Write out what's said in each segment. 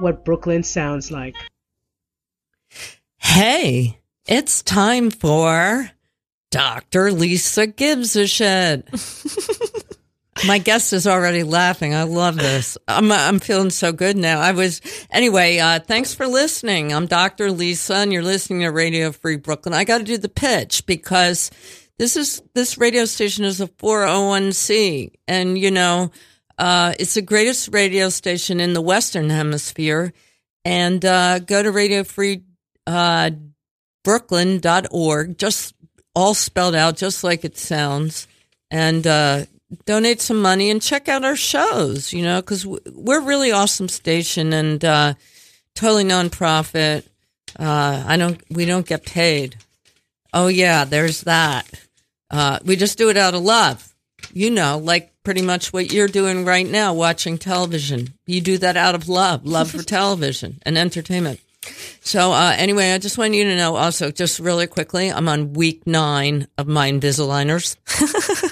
what Brooklyn sounds like. Hey, it's time for Dr. Lisa Gives a Shit. My guest is already laughing. I love this. I'm feeling so good now. Thanks for listening. I'm Dr. Lisa, and you're listening to Radio Free Brooklyn. I got to do the pitch because this radio station is a 401c, and it's the greatest radio station in the Western Hemisphere. And go to RadioFreeBrooklyn.org, just all spelled out, just like it sounds, and donate some money and check out our shows, because we're a really awesome station and totally nonprofit. We don't get paid. Oh yeah, there's that. We just do it out of love, like pretty much what you're doing right now, watching television. You do that out of love for television and entertainment. So anyway, I just want you to know also, just really quickly, I'm on week 9 of my Invisaligners.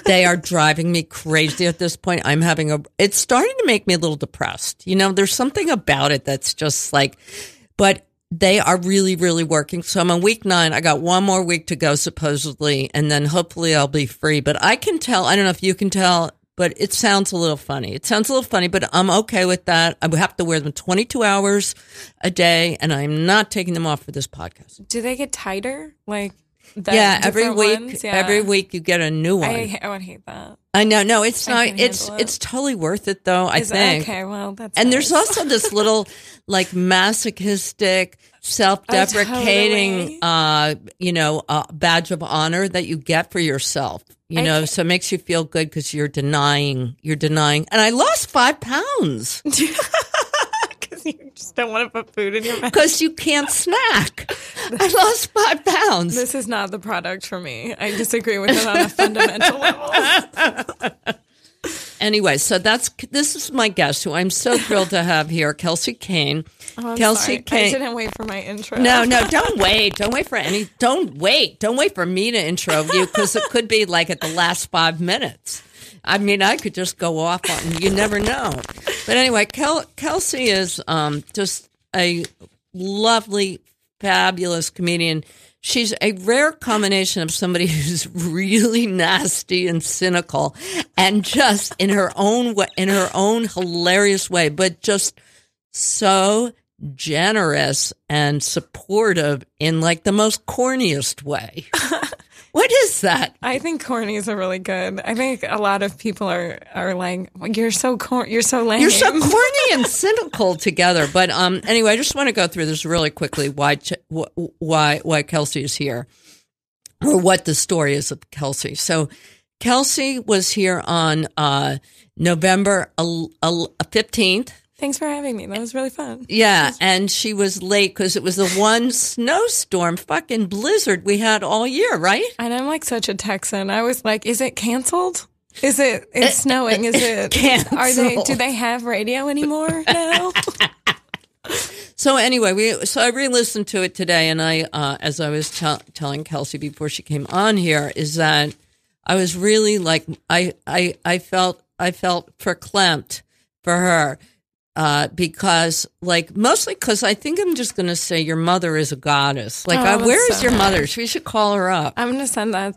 They are driving me crazy at this point. It's starting to make me a little depressed. There's something about it that's just but they are really, really working. So I'm on week 9. I got one more week to go supposedly, and then hopefully I'll be free. But I can tell, I don't know if you can tell, but it sounds a little funny. But I'm okay with that. I would have to wear them 22 hours a day, and I'm not taking them off for this podcast. Do they get tighter? Every week you get a new one. I would hate that. I know. No, it's not. It's totally worth it, though. I think. Okay, well, that's. And nice. There's also this little masochistic, self-deprecating, badge of honor that you get for yourself. So it makes you feel good because you're denying. And I lost 5 pounds. Because you just don't want to put food in your mouth. Because you can't snack. I lost 5 pounds. This is not the product for me. I disagree with it on a fundamental level. Anyway, so this is my guest who I'm so thrilled to have here, Kelsey Kane. Oh, Kelsey Kane. I didn't wait for my intro. No, don't wait. Don't wait for any. Don't wait. Don't wait for me to intro you, because it could be at the last 5 minutes. I mean, I could just go off on you. Never know. But anyway, Kelsey is just a lovely, fabulous comedian. She's a rare combination of somebody who's really nasty and cynical, and just in her own hilarious way, but just so generous and supportive in the most corniest way. What is that? I think cornies are really good. I think a lot of people are you're so lame. You're so corny and cynical together. But anyway, I just want to go through this really quickly, why Kelsey is here, or what the story is of Kelsey. So Kelsey was here on November 15th. Thanks for having me. That was really fun. Yeah, and she was late because it was the one snowstorm, fucking blizzard we had all year, right? And I'm such a Texan. I was like, is it canceled? Is it? It's snowing. Is it? Canceled. Do they have radio anymore now? So anyway, I re-listened to it today, and I, as I was telling Kelsey before she came on here, is that I was really I felt verklempt for her. Because, mostly because I think I'm just going to say your mother is a goddess. Where is your mother? We should call her up. I'm going to send that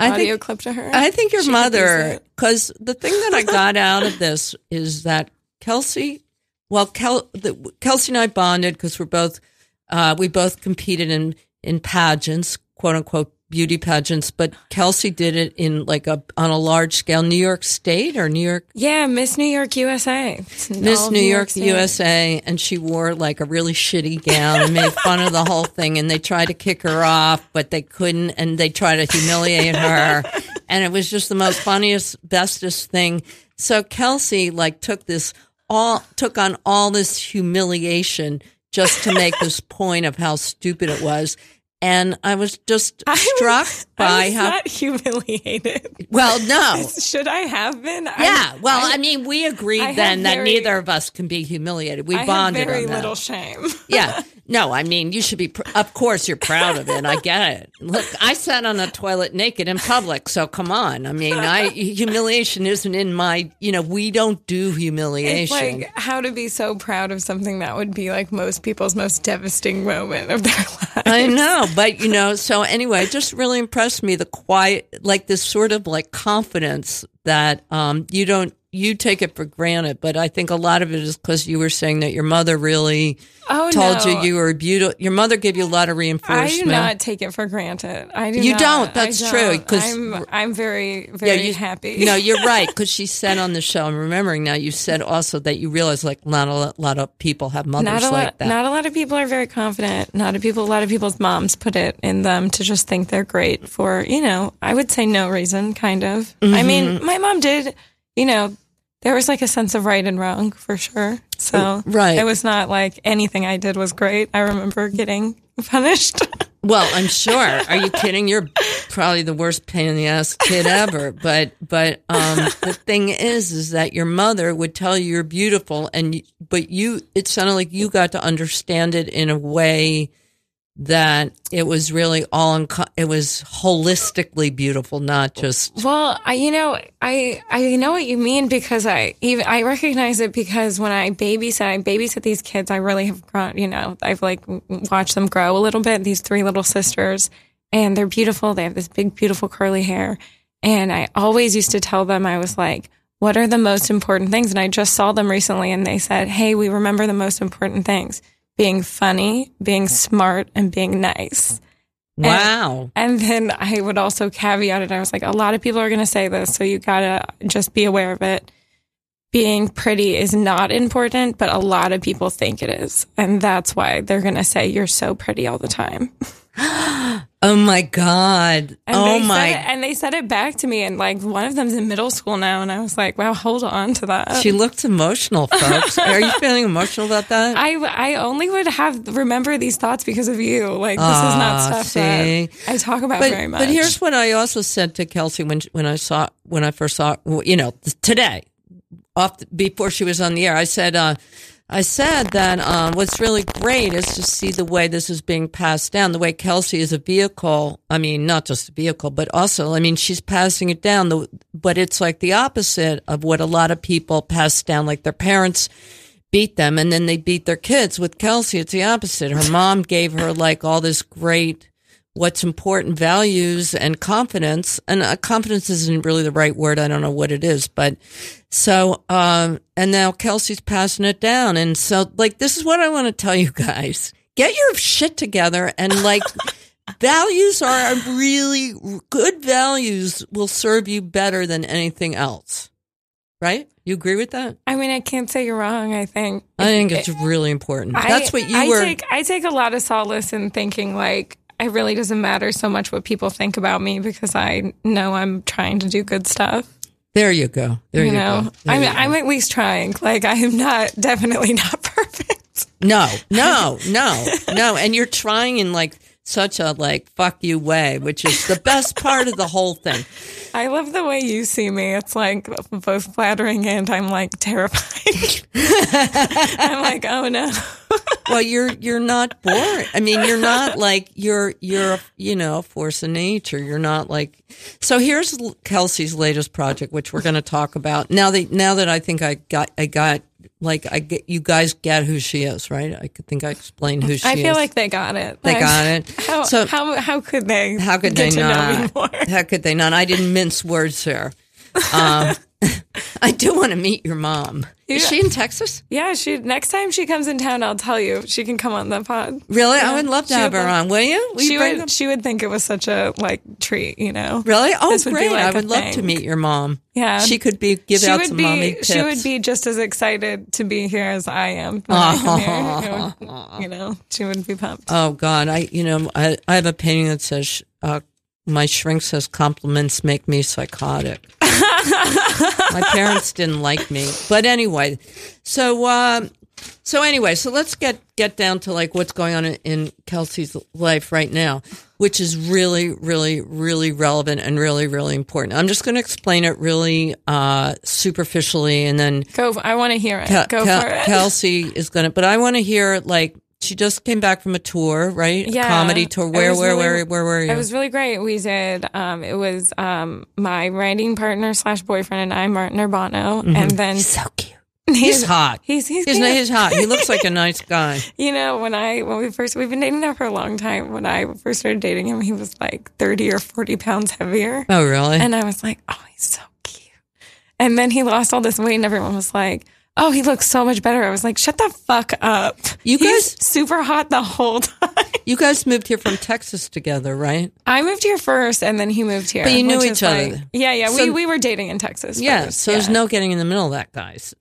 audio clip to her. I think your mother, because the thing that I got out of this is that Kelsey and I bonded because we're both, we both competed in pageants, quote unquote, beauty pageants, but Kelsey did it in on a large scale, New York State or New York. Yeah, Miss New York USA. Miss New York USA, and she wore a really shitty gown and made fun of the whole thing, and they tried to kick her off, but they couldn't, and they tried to humiliate her, and it was just the most funniest, bestest thing. So Kelsey took on all this humiliation just to make this point of how stupid it was. And I was just struck by how not humiliated. Well, no. Should I have been? Yeah. We agreed that neither of us can be humiliated. We bonded on that. I have very little shame. Yeah. No, I mean, you should be, of course, you're proud of it. I get it. Look, I sat on a toilet naked in public, so come on. I mean, humiliation isn't in my, we don't do humiliation. It's like how to be so proud of something that would be like most people's most devastating moment of their lives. I know, but so anyway, it just really impressed me the quiet, like this sort of like confidence that you take it for granted, but I think a lot of it is because you were saying that your mother really told you were beautiful. Your mother gave you a lot of reinforcement. I do not take it for granted. I do. You not. Don't. That's I don't. True. Because I'm very, very happy. No, you're right. Because she said on the show, I'm remembering now. You said also that you realize like not a lot of people have mothers like that. Not a lot of people are very confident. A lot of people's moms put it in them to just think they're great for I would say no reason, kind of. Mm-hmm. I mean, my mom did. There was like a sense of right and wrong for sure. So it was not like anything I did was great. I remember getting punished. Well, I'm sure. Are you kidding? You're probably the worst pain in the ass kid ever. But the thing is that your mother would tell you you're beautiful, it sounded like you got to understand it in a way that it was really it was holistically beautiful, not just. Well, I know what you mean because I recognize it because when I babysit these kids, I really have grown, I've like watched them grow a little bit, these three little sisters, and they're beautiful. They have this big, beautiful curly hair. And I always used to tell them, I was like, what are the most important things? And I just saw them recently and they said, hey, we remember the most important things. Being funny, being smart, and being nice. Wow. And then I would also caveat it. I was like, a lot of people are going to say this, so you got to just be aware of it. Being pretty is not important, but a lot of people think it is. And that's why they're going to say you're so pretty all the time. Oh, my God. And they said it back to me. And, like, one of them's in middle school now. And I was like, wow, hold on to that. She looked emotional, folks. Are you feeling emotional about that? I only would remember these thoughts because of you. Like, this is not stuff that I talk about very much. But here's what I also said to Kelsey when I first saw, today, before she was on the air. I said that what's really great is to see the way this is being passed down, the way Kelsey is a vehicle. I mean, not just a vehicle, but also, she's passing it down. But it's like the opposite of what a lot of people pass down, like their parents beat them and then they beat their kids. With Kelsey, it's the opposite. Her mom gave her like all this great, what's important values and confidence. And confidence isn't really the right word. I don't know what it is, but so, and now Kelsey's passing it down. And so like, this is what I want to tell you guys, get your shit together and like values are really good. Values will serve you better than anything else. Right? You agree with that? I mean, I can't say you're wrong, I think. I think it's really important. That's what you were. I take a lot of solace in thinking like, it really doesn't matter so much what people think about me because I know I'm trying to do good stuff. There you go. There you go. I'm at least trying. Like I am definitely not perfect. No. And you're trying in like such a like fuck you way, which is the best part of the whole thing. I love the way you see me. It's like both flattering and I'm like terrified. I'm like, oh no. Well, you're not boring. I mean, you're not like you're a force of nature. You're not like. So here's Kelsey's latest project, which we're going to talk about now that I think I got you guys get who she is, right? I think I explained who she is. I feel like they got it. How could they not? I didn't mince words here. I do want to meet your mom. Is she in Texas? Yeah, next time she comes in town, I'll tell you. She can come on the pod. Really? Yeah, I would love to have her on. Will you? She would think it was such a like treat, Really? Oh, great. I would love to meet your mom. Yeah. She could give out some mommy tips. She would be just as excited to be here as I am. She would be pumped. Oh, God. I have a painting that says, my shrink says compliments make me psychotic. My parents didn't like me, but anyway, so let's get down to like what's going on in Kelsey's life right now, which is really, really, really relevant and really, really important. I'm just going to explain it really superficially, and then I want to hear it. Go for it. Kelsey is going to, but I want to hear like She just came back from a tour, right? Yeah. A comedy tour. Where were you? It was really great. We did, it was my writing partner slash boyfriend and I, Martin Urbano. Mm-hmm. And then... He's so cute. He's hot. He's hot. He looks like a nice guy. You know, we've been dating him for a long time. When I first started dating him, he was like 30 or 40 pounds heavier. Oh, really? And I was like, oh, he's so cute. And then he lost all this weight and everyone was like, oh, he looks so much better. I was like, shut the fuck up. He's super hot the whole time. You guys moved here from Texas together, right? I moved here first and then he moved here. But you knew each other. Like, yeah. So, we were dating in Texas. Yeah, first. So there's no getting in the middle of that, guys.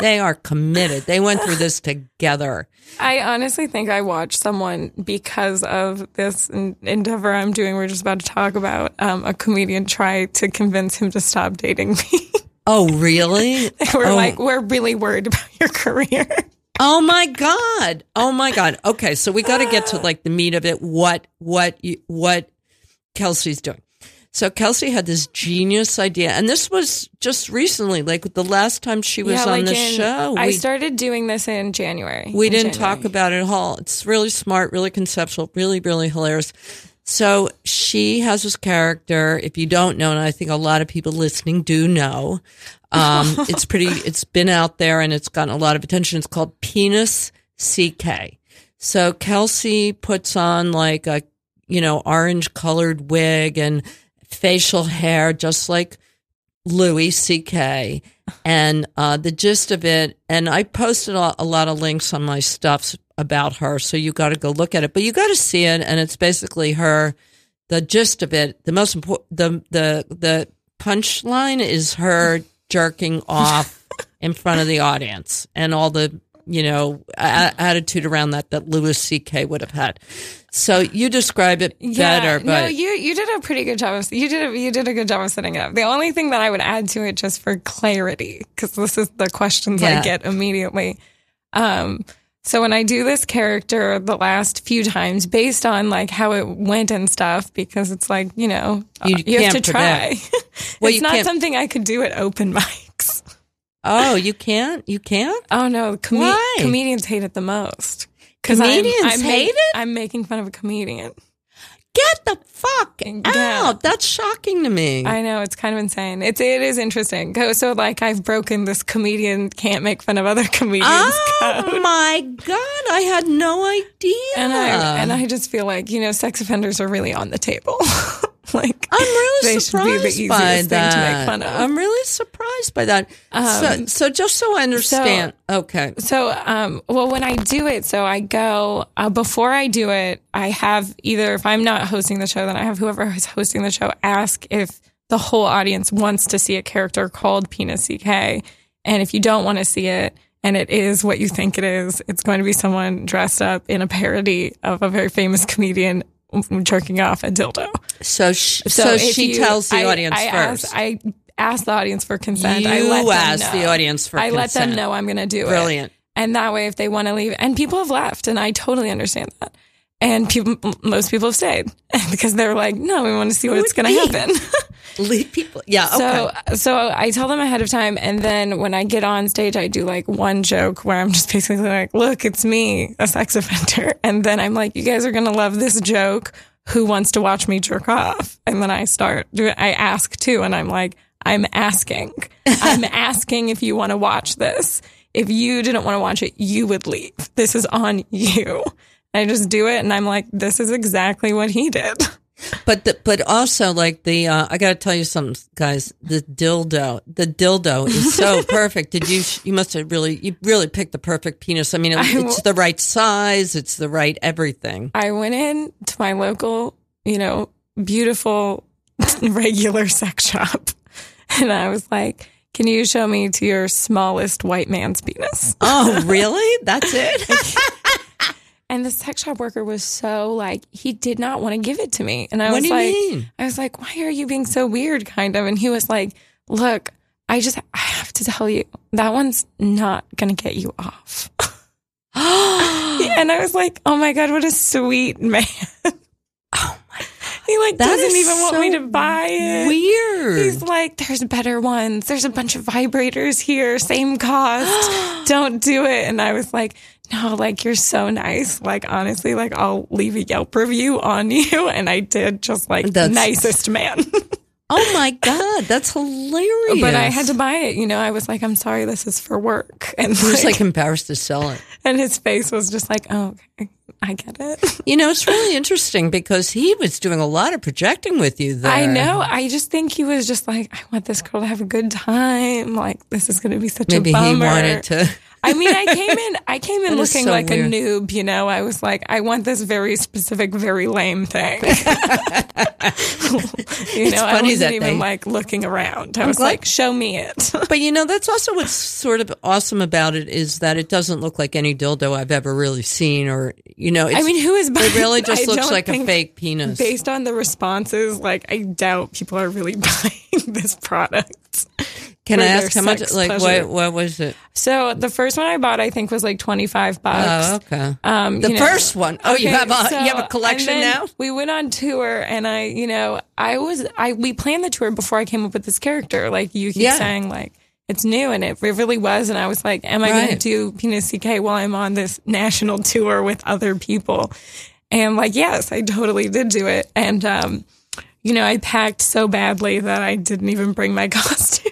They are committed. They went through this together. I honestly think I watched someone because of this endeavor I'm doing. We're just about to talk about a comedian try to convince him to stop dating me. Oh, really? We're really worried about your career. Oh my God. Okay, so we got to get to like the meat of it. What Kelsey's doing. So Kelsey had this genius idea, and this was just recently, like the last time she was on the show. I started doing this in January. We didn't talk about it at all. It's really smart, really conceptual, really, really hilarious. So she has this character, if you don't know, and I think a lot of people listening do know, it's been out there and it's gotten a lot of attention. It's called Penis CK. So Kelsey puts on like a, orange colored wig and facial hair, just like Louis C.K. And the gist of it, and I posted a lot of links on my stuff about her, so you got to go look at it. But you got to see it, and it's basically her. The gist of it, the most important, the punchline is her jerking off in front of the audience, and all the attitude around that Louis C.K. would have had. So you describe it better, but no, you did a pretty good job. You did a good job of setting it up. The only thing that I would add to it, just for clarity, because this is the questions I get immediately. So when I do this character the last few times, based on like how it went and stuff, because it's like, you have to try. It's not something I could do at open mics. Oh, you can't? You can't? Oh, no. Why? Comedians hate it the most. Hate it? I'm making fun of a comedian. Get the fuck out. That's shocking to me. I know. It's kind of insane. It is interesting. So like I've broken this comedian can't make fun of other comedians code. My God. I had no idea. And I just feel like, sex offenders are really on the table. Like, I'm really surprised by that. To make fun of. I'm really surprised by that. So just so I understand. Okay. So, when I do it, so I go, before I do it, I have either, if I'm not hosting the show, then I have whoever is hosting the show ask if the whole audience wants to see a character called Penis CK. And if you don't want to see it, and it is what you think it is, it's going to be someone dressed up in a parody of a very famous comedian jerking off a dildo. So she tells the audience first. I ask the audience for consent. I let them know I'm going to do it. Brilliant. And that way, if they want to leave, and people have left, and I totally understand that. And most people have stayed because they're like, no, we want to see what's going to happen. Leave people. Yeah. Okay. So I tell them ahead of time. And then when I get on stage, I do like one joke where I'm just basically like, look, it's me, a sex offender. And then I'm like, you guys are going to love this joke. Who wants to watch me jerk off? And then I start doing, I ask too. And I'm like, I'm asking if you want to watch this. If you didn't want to watch it, you would leave. This is on you. I just do it. And I'm like, this is exactly what he did. But also I got to tell you something, guys, the dildo is so perfect. You really picked the perfect penis. I mean, it's the right size. It's the right everything. I went in to my local, beautiful regular sex shop. And I was like, can you show me to your smallest white man's penis? Oh, really? That's it? And the sex shop worker was so like, he did not want to give it to me. And I was like, what do you mean? I was like, why are you being so weird, kind of? And he was like, look, I have to tell you, that one's not going to get you off. And I was like, oh my God, what a sweet man. Oh my God. He like that doesn't even want me to buy it. Weird. He's like, there's better ones. There's a bunch of vibrators here, same cost. Don't do it. And I was like, no, like, you're so nice. Like, honestly, like, I'll leave a Yelp review on you. And I did, just like, that's... nicest man. Oh, my God. That's hilarious. But I had to buy it. You know, I was like, I'm sorry, this is for work. And he was like embarrassed to sell it. And his face was just like, oh, okay, I get it. You know, it's really interesting because he was doing a lot of projecting with you there. I know. I just think he was just like, I want this girl to have a good time. Like, this is going to be such a bummer. Maybe he wanted to. I mean, I came in looking so like weird. A noob, you know. I was like, I want this very specific, very lame thing. You know, I wasn't even like looking around. I was like, show me it. But you know, that's also what's sort of awesome about it is that it doesn't look like any dildo I've ever really seen, or you know, it's, I mean, who is? Buying, it really just looks like a fake penis. Based on the responses, like I doubt people are really buying this product. Can I ask how much? Like, what was it? So the first one I bought, I think, was like $25. Oh, okay. The first one. Oh, okay, you have a collection now? We went on tour, and we planned the tour before I came up with this character. Like you keep saying, like it's new, and it really was. And I was like, am I going to do Penis CK while I'm on this national tour with other people? And like, yes, I totally did do it. And you know, I packed so badly that I didn't even bring my costume.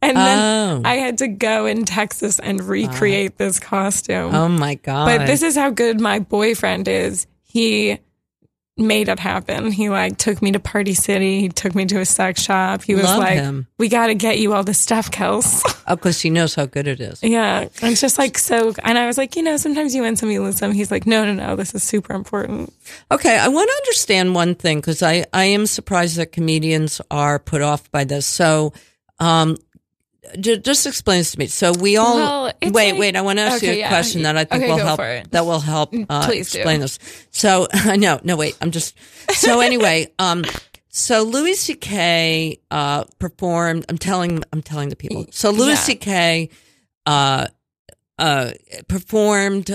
And then I had to go in Texas and recreate this costume. Oh, my God. But this is how good my boyfriend is. He made it happen. He, like, took me to Party City. He took me to a sex shop. He was we got to get you all this stuff, Kels. Oh, because he knows how good it is. Yeah. And it's just, like, so... And I was like, you know, sometimes you win some, you lose some. He's like, no, this is super important. Okay, I want to understand one thing, because I am surprised that comedians are put off by this. So... just explain this to me. So we all I want to ask you a question that I think will help. That will help explain this. So anyway. So Louis C.K. performed. I'm telling the people. So Louis C.K. performed.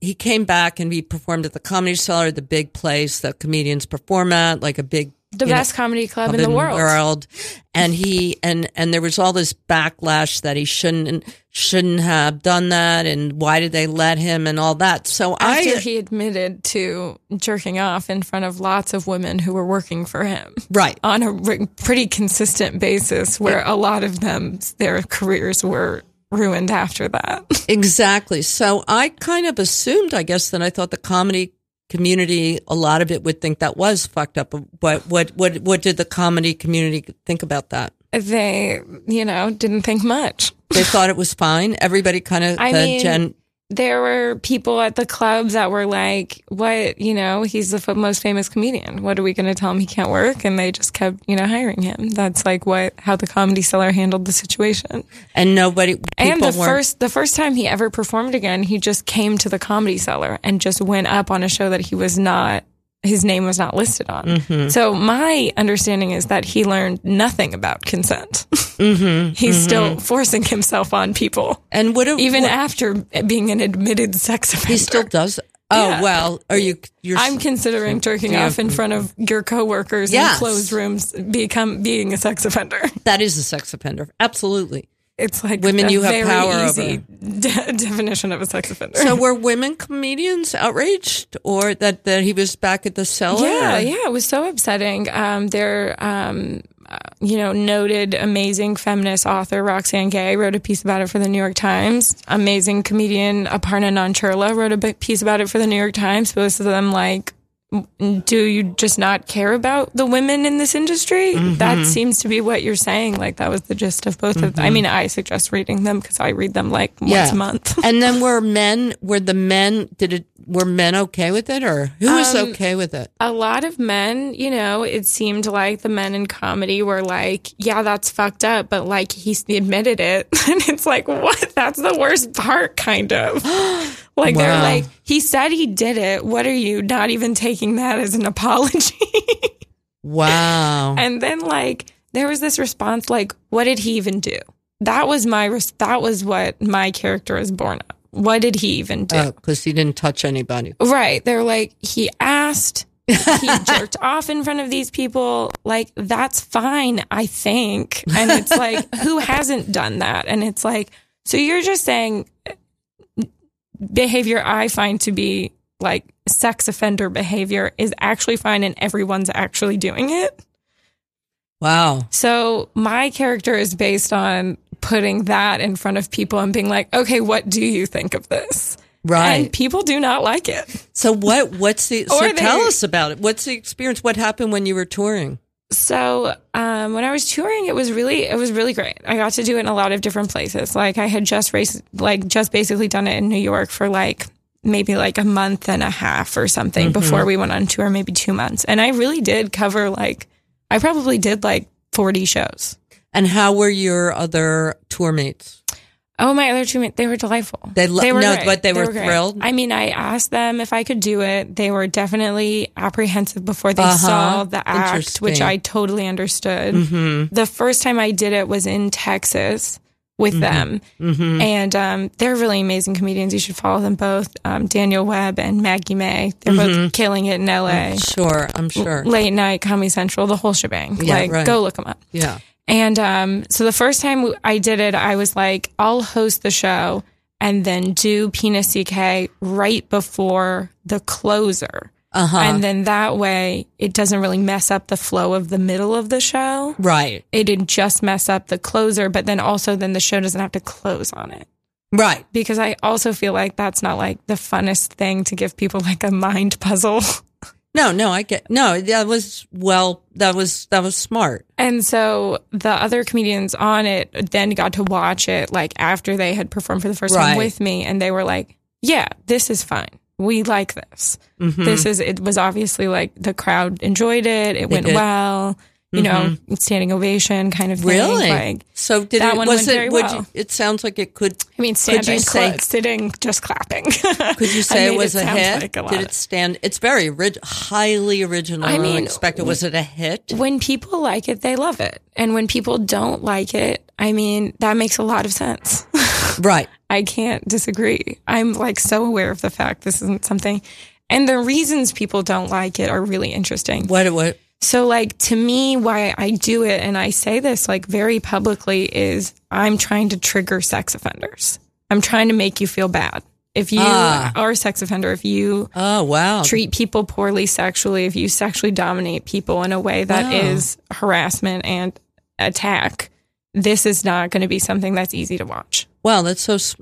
He came back and he performed at the Comedy Cellar, the big place that comedians perform at, like a big. The best comedy club in the world. And he and there was all this backlash that he shouldn't have done that, and why did they let him and all that. So after he admitted to jerking off in front of lots of women who were working for him, right, on a pretty consistent basis, where a lot of them, their careers were ruined after that. Exactly. So I kind of assumed, I guess, that I thought the comedy community, a lot of it would think that was fucked up. But what did the comedy community think about that? They, you know, didn't think much. They thought it was fine. Everybody kind of. There were people at the clubs that were like, "What? You know, he's the most famous comedian. What are we going to tell him he can't work?" And they just kept, you know, hiring him. That's like how the Comedy Cellar handled the situation. And nobody. And the first time he ever performed again, he just came to the Comedy Cellar and just went up on a show that his name was not listed on. Mm-hmm. So my understanding is that he learned nothing about consent. Mm-hmm. He's still forcing himself on people. And after being an admitted sex offender. He still does. Oh, yeah. Well, I'm considering jerking off in front of your coworkers in closed rooms being a sex offender. That is a sex offender. Absolutely. It's like women, you have power easy over. Definition of a sex offender. So were women comedians outraged, or that he was back at the Cellar? Yeah, it was so upsetting. Noted amazing feminist author Roxanne Gay wrote a piece about it for the New York Times. Amazing comedian Aparna Nancherla wrote a piece about it for the New York Times. Both of them like, do you just not care about the women in this industry? Mm-hmm. That seems to be what you're saying. Like, that was the gist of both of them. I mean, I suggest reading them because I read them like once a month. And then were men okay with it, or who was okay with it? A lot of men, you know, it seemed like the men in comedy were like, yeah, that's fucked up, but like he admitted it. And it's like, what? That's the worst part, kind of. Like, wow. They're like, he said he did it. What are you not even taking that as an apology? Wow. And then, like, there was this response, like, what did he even do? That was that was what my character was born of. What did he even do? Because he didn't touch anybody. Right. They're like, he asked, he jerked off in front of these people. Like, that's fine, I think. And it's like, who hasn't done that? And it's like, so you're just saying... behavior I find to be like sex offender behavior is actually fine and everyone's actually doing it. Wow. So my character is based on putting that in front of people and being like, okay, what do you think of this? Right. And people do not like it. So tell us about it. What's the experience? What happened when you were touring? So when I was touring, it was really great. I got to do it in a lot of different places. Like I had just basically done it in New York for maybe a month and a half or something before we went on tour, maybe 2 months. And I really did cover I probably did 40 shows. And how were your other tour mates? Oh, my other tour mates, they were delightful. They were thrilled. I mean, I asked them if I could do it. They were definitely apprehensive before they saw the act, which I totally understood. Mm-hmm. The first time I did it was in Texas with them. Mm-hmm. And they're really amazing comedians. You should follow them both. Daniel Webb and Maggie Mae. They're both killing it in LA. I'm sure. Late night, Comedy Central, the whole shebang. Yeah, right. Go look them up. Yeah. And so the first time I did it, I was like, I'll host the show and then do Penis CK right before the closer. And then that way it doesn't really mess up the flow of the middle of the show. Right. It didn't just mess up the closer, but then also the show doesn't have to close on it. Right. Because I also feel like that's not the funnest thing to give people a mind puzzle. That was smart. And so the other comedians on it then got to watch it after they had performed for the first time with me, and they were like, yeah, this is fine. We like this. Mm-hmm. It was obviously the crowd enjoyed it. It went well, you know, standing ovation kind of thing. Really? So did that it, one was went it, very well. You, it sounds like it could. I mean, sitting, just clapping. Could you say it was a hit? Did it stand? It's very highly original. I mean, unexpected. Was it a hit? When people like it, they love it. And when people don't like it, I mean, that makes a lot of sense. Right. I can't disagree. I'm so aware of the fact this isn't something. And the reasons people don't like it are really interesting. What? So to me, why I do it, and I say this very publicly, is I'm trying to trigger sex offenders. I'm trying to make you feel bad. If you are a sex offender, if you treat people poorly sexually, if you sexually dominate people in a way that is harassment and attack, this is not going to be something that's easy to watch. Wow, that's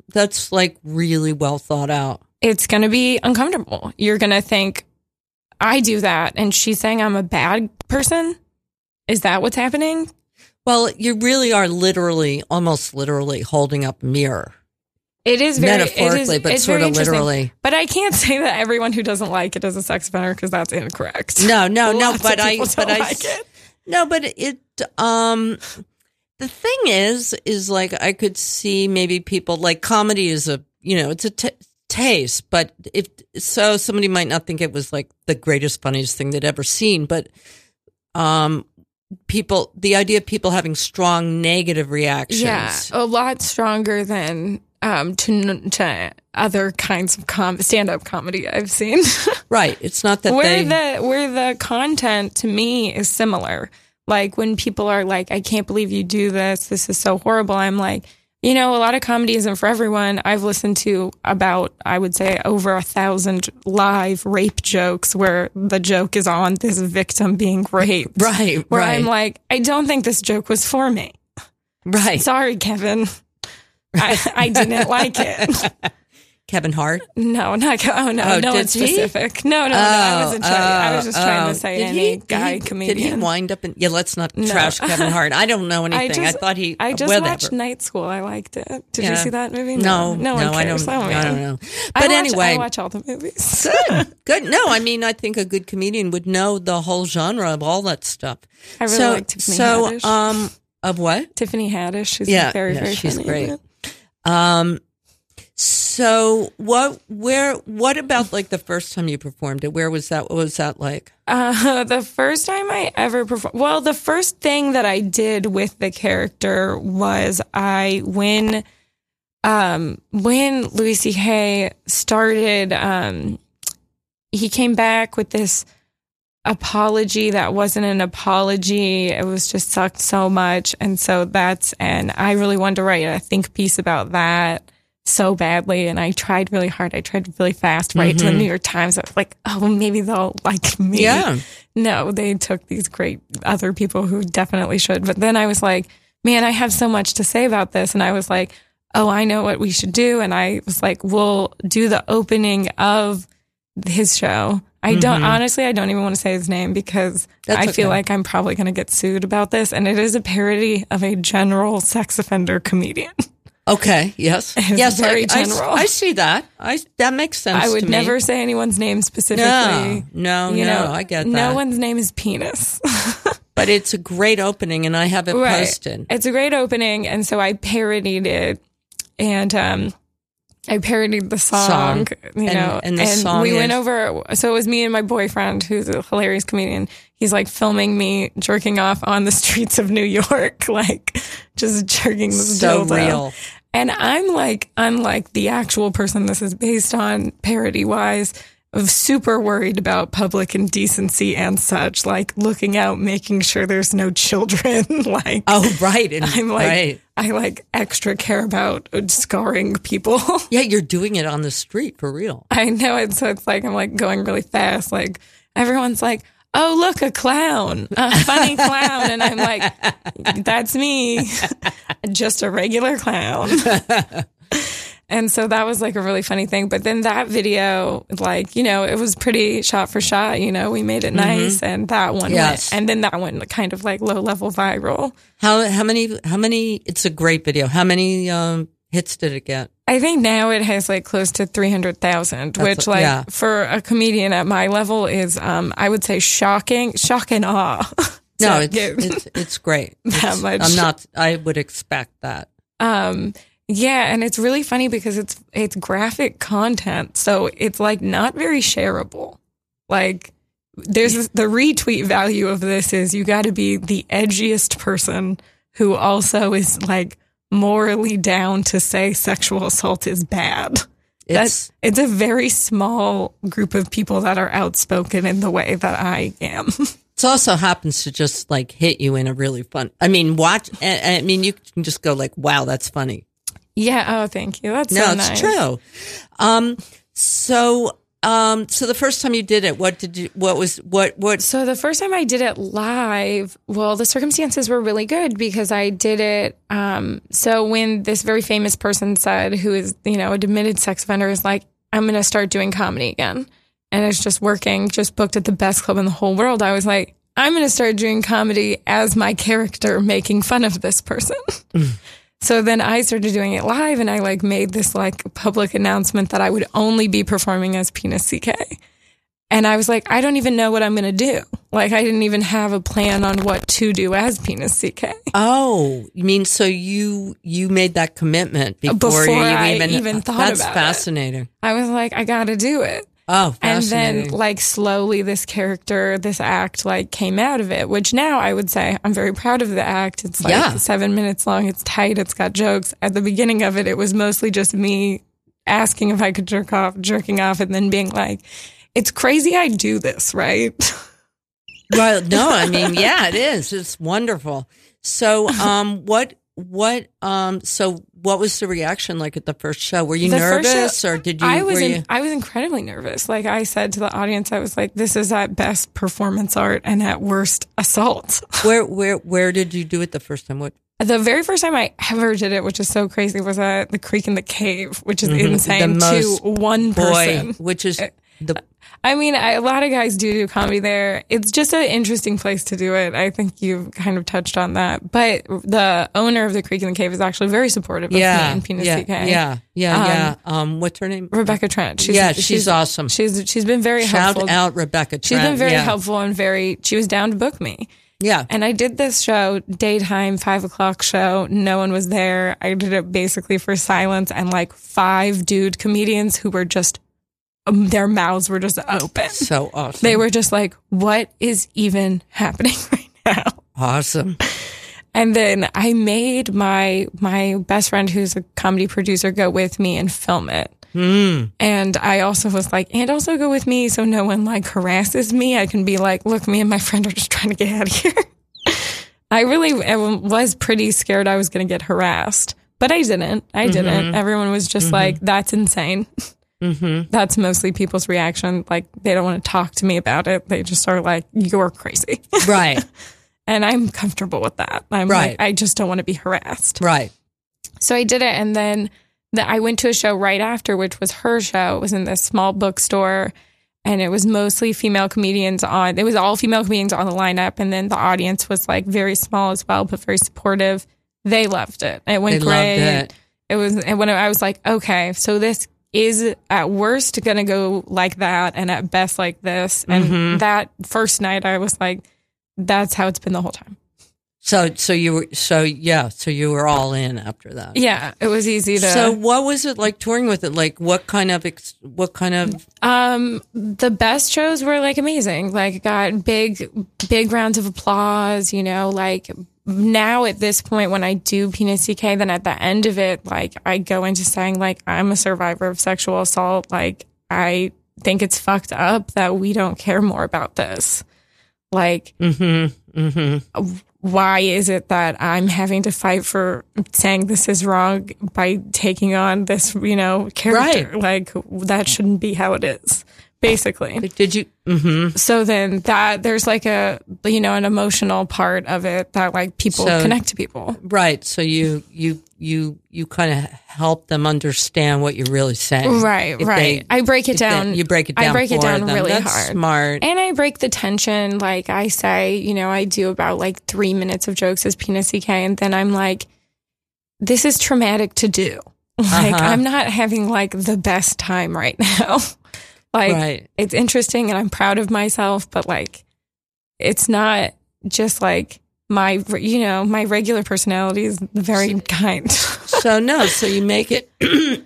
really well thought out. It's going to be uncomfortable. You're going to think, I do that, and she's saying I'm a bad person? Is that what's happening? Well, you really are almost literally holding up a mirror. It is very metaphorically, but sort of literally. But I can't say that everyone who doesn't like it is a sex offender, because that's incorrect. No. The thing is I could see maybe people comedy is it's a taste, but if so, somebody might not think it was the greatest, funniest thing they'd ever seen. But people, the idea of people having strong negative reactions, a lot stronger than to other kinds of stand-up comedy I've seen. Right, it's not that where the content to me is similar. When people are I can't believe you do this. This is so horrible. I'm a lot of comedy isn't for everyone. I've listened to I would say, over 1,000 live rape jokes where the joke is on this victim being raped. Right. Where I'm I don't think this joke was for me. Right. Sorry, Kevin. I didn't like it. Kevin Hart? No, not no one's specific. No, I wasn't trying. I was just trying to say comedian. Did he wind up in? Yeah, let's not trash Kevin Hart. I don't know anything. I just watched Night School. I liked it. Did you see that movie? No, I don't. I don't know. But anyway, I watch all the movies. Good. No, I mean, I think a good comedian would know the whole genre of all that stuff. I really like Tiffany Haddish. Of what? Tiffany Haddish. She's very, very funny. She's great. So what about the first time you performed it? Where was that? What was that like? The first time I ever performed, well, the first thing that I did with the character was when Louis C.K. started, he came back with this apology that wasn't an apology. It was just sucked so much. And so I really wanted to write a think piece about that. so badly, and I tried really hard. I tried really fast, right, to the New York Times. I was like, oh, maybe they'll like me. Yeah. No, they took these great other people who definitely should. But then I was like, man, I have so much to say about this. And I was like, oh, I know what we should do. And I was like, we'll do the opening of his show. I don't, honestly, I don't even want to say his name because I feel like I'm probably going to get sued about this. And it is a parody of a general sex offender comedian. Okay. Yes. Yes. Very general. I see that. That makes sense. I would never say anyone's name specifically. No. No. I get that. No one's name is penis. But it's a great opening, and I have it posted. It's a great opening, and so I parodied it, and I parodied the song, and we went over. So it was me and my boyfriend, who's a hilarious comedian. He's like filming me jerking off on the streets of New York, like just jerking this dildo. So real. And I'm like, unlike the actual person this is based on, parody wise, of super worried about public indecency and such, like looking out, making sure there's no children. Like, oh, right. And, I'm like, right. I like extra care about scarring people. Yeah, you're doing it on the street for real. I know. And so it's like, I'm like going really fast. Like, everyone's like, oh, look, a clown, a funny clown. And I'm like, that's me, just a regular clown. And so that was like a really funny thing. But then that video, like, you know, it was pretty shot for shot, you know, we made it nice. And that one, went, and then that one kind of like low level viral. How many, it's a great video. How many hits did it get? I think now it has like close to 300,000, which like for a comedian at my level is, I would say shocking, shock and awe. No, it's great. That much. I would expect that. Yeah, and it's really funny because it's graphic content, so it's like not very shareable. Like there's the retweet value of this is you got to be the edgiest person who also is like morally down to say sexual assault is bad. It's a very small group of people that are outspoken in the way that I am. It also happens to just like hit you in a really fun. I mean, you can just go like, wow, that's funny. Yeah. Oh, thank you. That's so nice. No, it's true. So the first time you did it, what was? So the first time I did it live, well, the circumstances were really good because I did it. So when this very famous person said, who is, you know, admitted sex offender, is like, I'm going to start doing comedy again. And it's just booked at the best club in the whole world. I was like, I'm going to start doing comedy as my character making fun of this person. So then I started doing it live, and I like made this like public announcement that I would only be performing as Penis CK. And I was like, I don't even know what I'm going to do. Like I didn't even have a plan on what to do as Penis CK. Oh, you mean so you made that commitment before I even thought about it. That's fascinating. I was like, I got to do it. Oh, fascinating. And then like slowly this character, this act like came out of it, which now I would say I'm very proud of the act. It's like 7 minutes long. It's tight. It's got jokes. At the beginning of it, it was mostly just me asking if I could jerking off and then being like, it's crazy I do this, right? Well, no, I mean, yeah, it is. It's wonderful. So what was the reaction like at the first show? Were you nervous or did you? I was incredibly nervous. Like I said to the audience, I was like, this is at best performance art and at worst assault. Where did you do it the first time? The very first time I ever did it, which is so crazy, was at the Creek and the Cave, which is insane to one person. A lot of guys do comedy there. It's just an interesting place to do it. I think you've kind of touched on that. But the owner of the Creek and the Cave is actually very supportive of me and Penis CK. Yeah. What's her name? Rebecca Trent. She's awesome. She's been very helpful. Shout out Rebecca Trent. She's been very helpful and she was down to book me. Yeah. And I did this show, daytime, 5:00 show. No one was there. I did it basically for silence and like 5 dude comedians who were just their mouths were just open. So awesome. They were just like, what is even happening right now? Awesome. And then I made my best friend, who's a comedy producer, go with me and film it. And I also was like, and also go with me so no one like harasses me. I can be like, look, me and my friend are just trying to get out of here. I was pretty scared I was going to get harassed. But I didn't. I didn't. Everyone was just like, that's insane. That's mostly people's reaction. Like, they don't want to talk to me about it. They just are like, you're crazy. Right. And I'm comfortable with that. I'm like, I just don't want to be harassed. Right. So I did it. And then I went to a show right after, which was her show. It was in this small bookstore. And it was mostly female comedians on. It was all female comedians on the lineup. And then the audience was like very small as well, but very supportive. They loved it. It went great. And when I was like, okay, so this is at worst going to go like that and at best like this. And that first night I was like, that's how it's been the whole time. So you were all in after that. Yeah, it was easy to. So what was it like touring with it? Like what kind of? The best shows were like amazing. Like got big rounds of applause. You know, like now at this point when I do Penis CK, then at the end of it, like I go into saying like I'm a survivor of sexual assault. Like I think it's fucked up that we don't care more about this. Like. Why is it that I'm having to fight for saying this is wrong by taking on this, you know, character? Right. Like, that shouldn't be how it is, basically. But did you? So then that there's like a, you know, an emotional part of it that like people connect to people. Right. So you kind of help them understand what you're really saying. Right. I break it down. You break it down. I break it down really hard. That's smart. And I break the tension. Like I say, you know, I do about like 3 minutes of jokes as Penis CK. And then I'm like, this is traumatic to do. Like I'm not having like the best time right now. Like, it's interesting and I'm proud of myself, but like, it's not just like my, you know, my regular personality is very kind. So you make it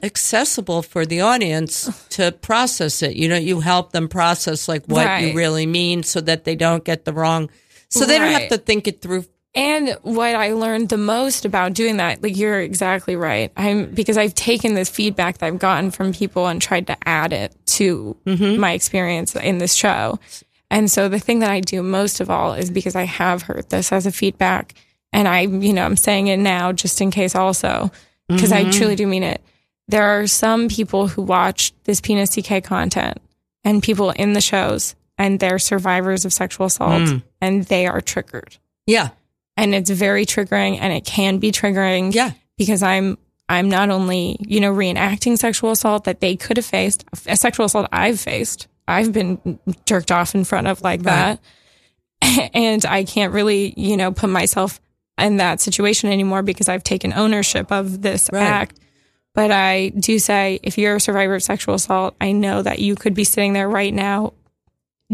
accessible for the audience to process it. You know, you help them process like what you really mean so that they don't get the wrong, so they don't have to think it through. And what I learned the most about doing that, like you're exactly right. Because I've taken this feedback that I've gotten from people and tried to add it to my experience in this show. And so the thing that I do most of all is because I have heard this as a feedback and I'm saying it now just in case also, because I truly do mean it. There are some people who watch this Penis CK content and people in the shows and they're survivors of sexual assault and they are triggered. Yeah. And it's very triggering and it can be triggering. Yeah. Because I'm not only, you know, reenacting sexual assault that they could have faced, a sexual assault I've faced. I've been jerked off in front of like that. And I can't really, you know, put myself in that situation anymore because I've taken ownership of this act. But I do say, if you're a survivor of sexual assault, I know that you could be sitting there right now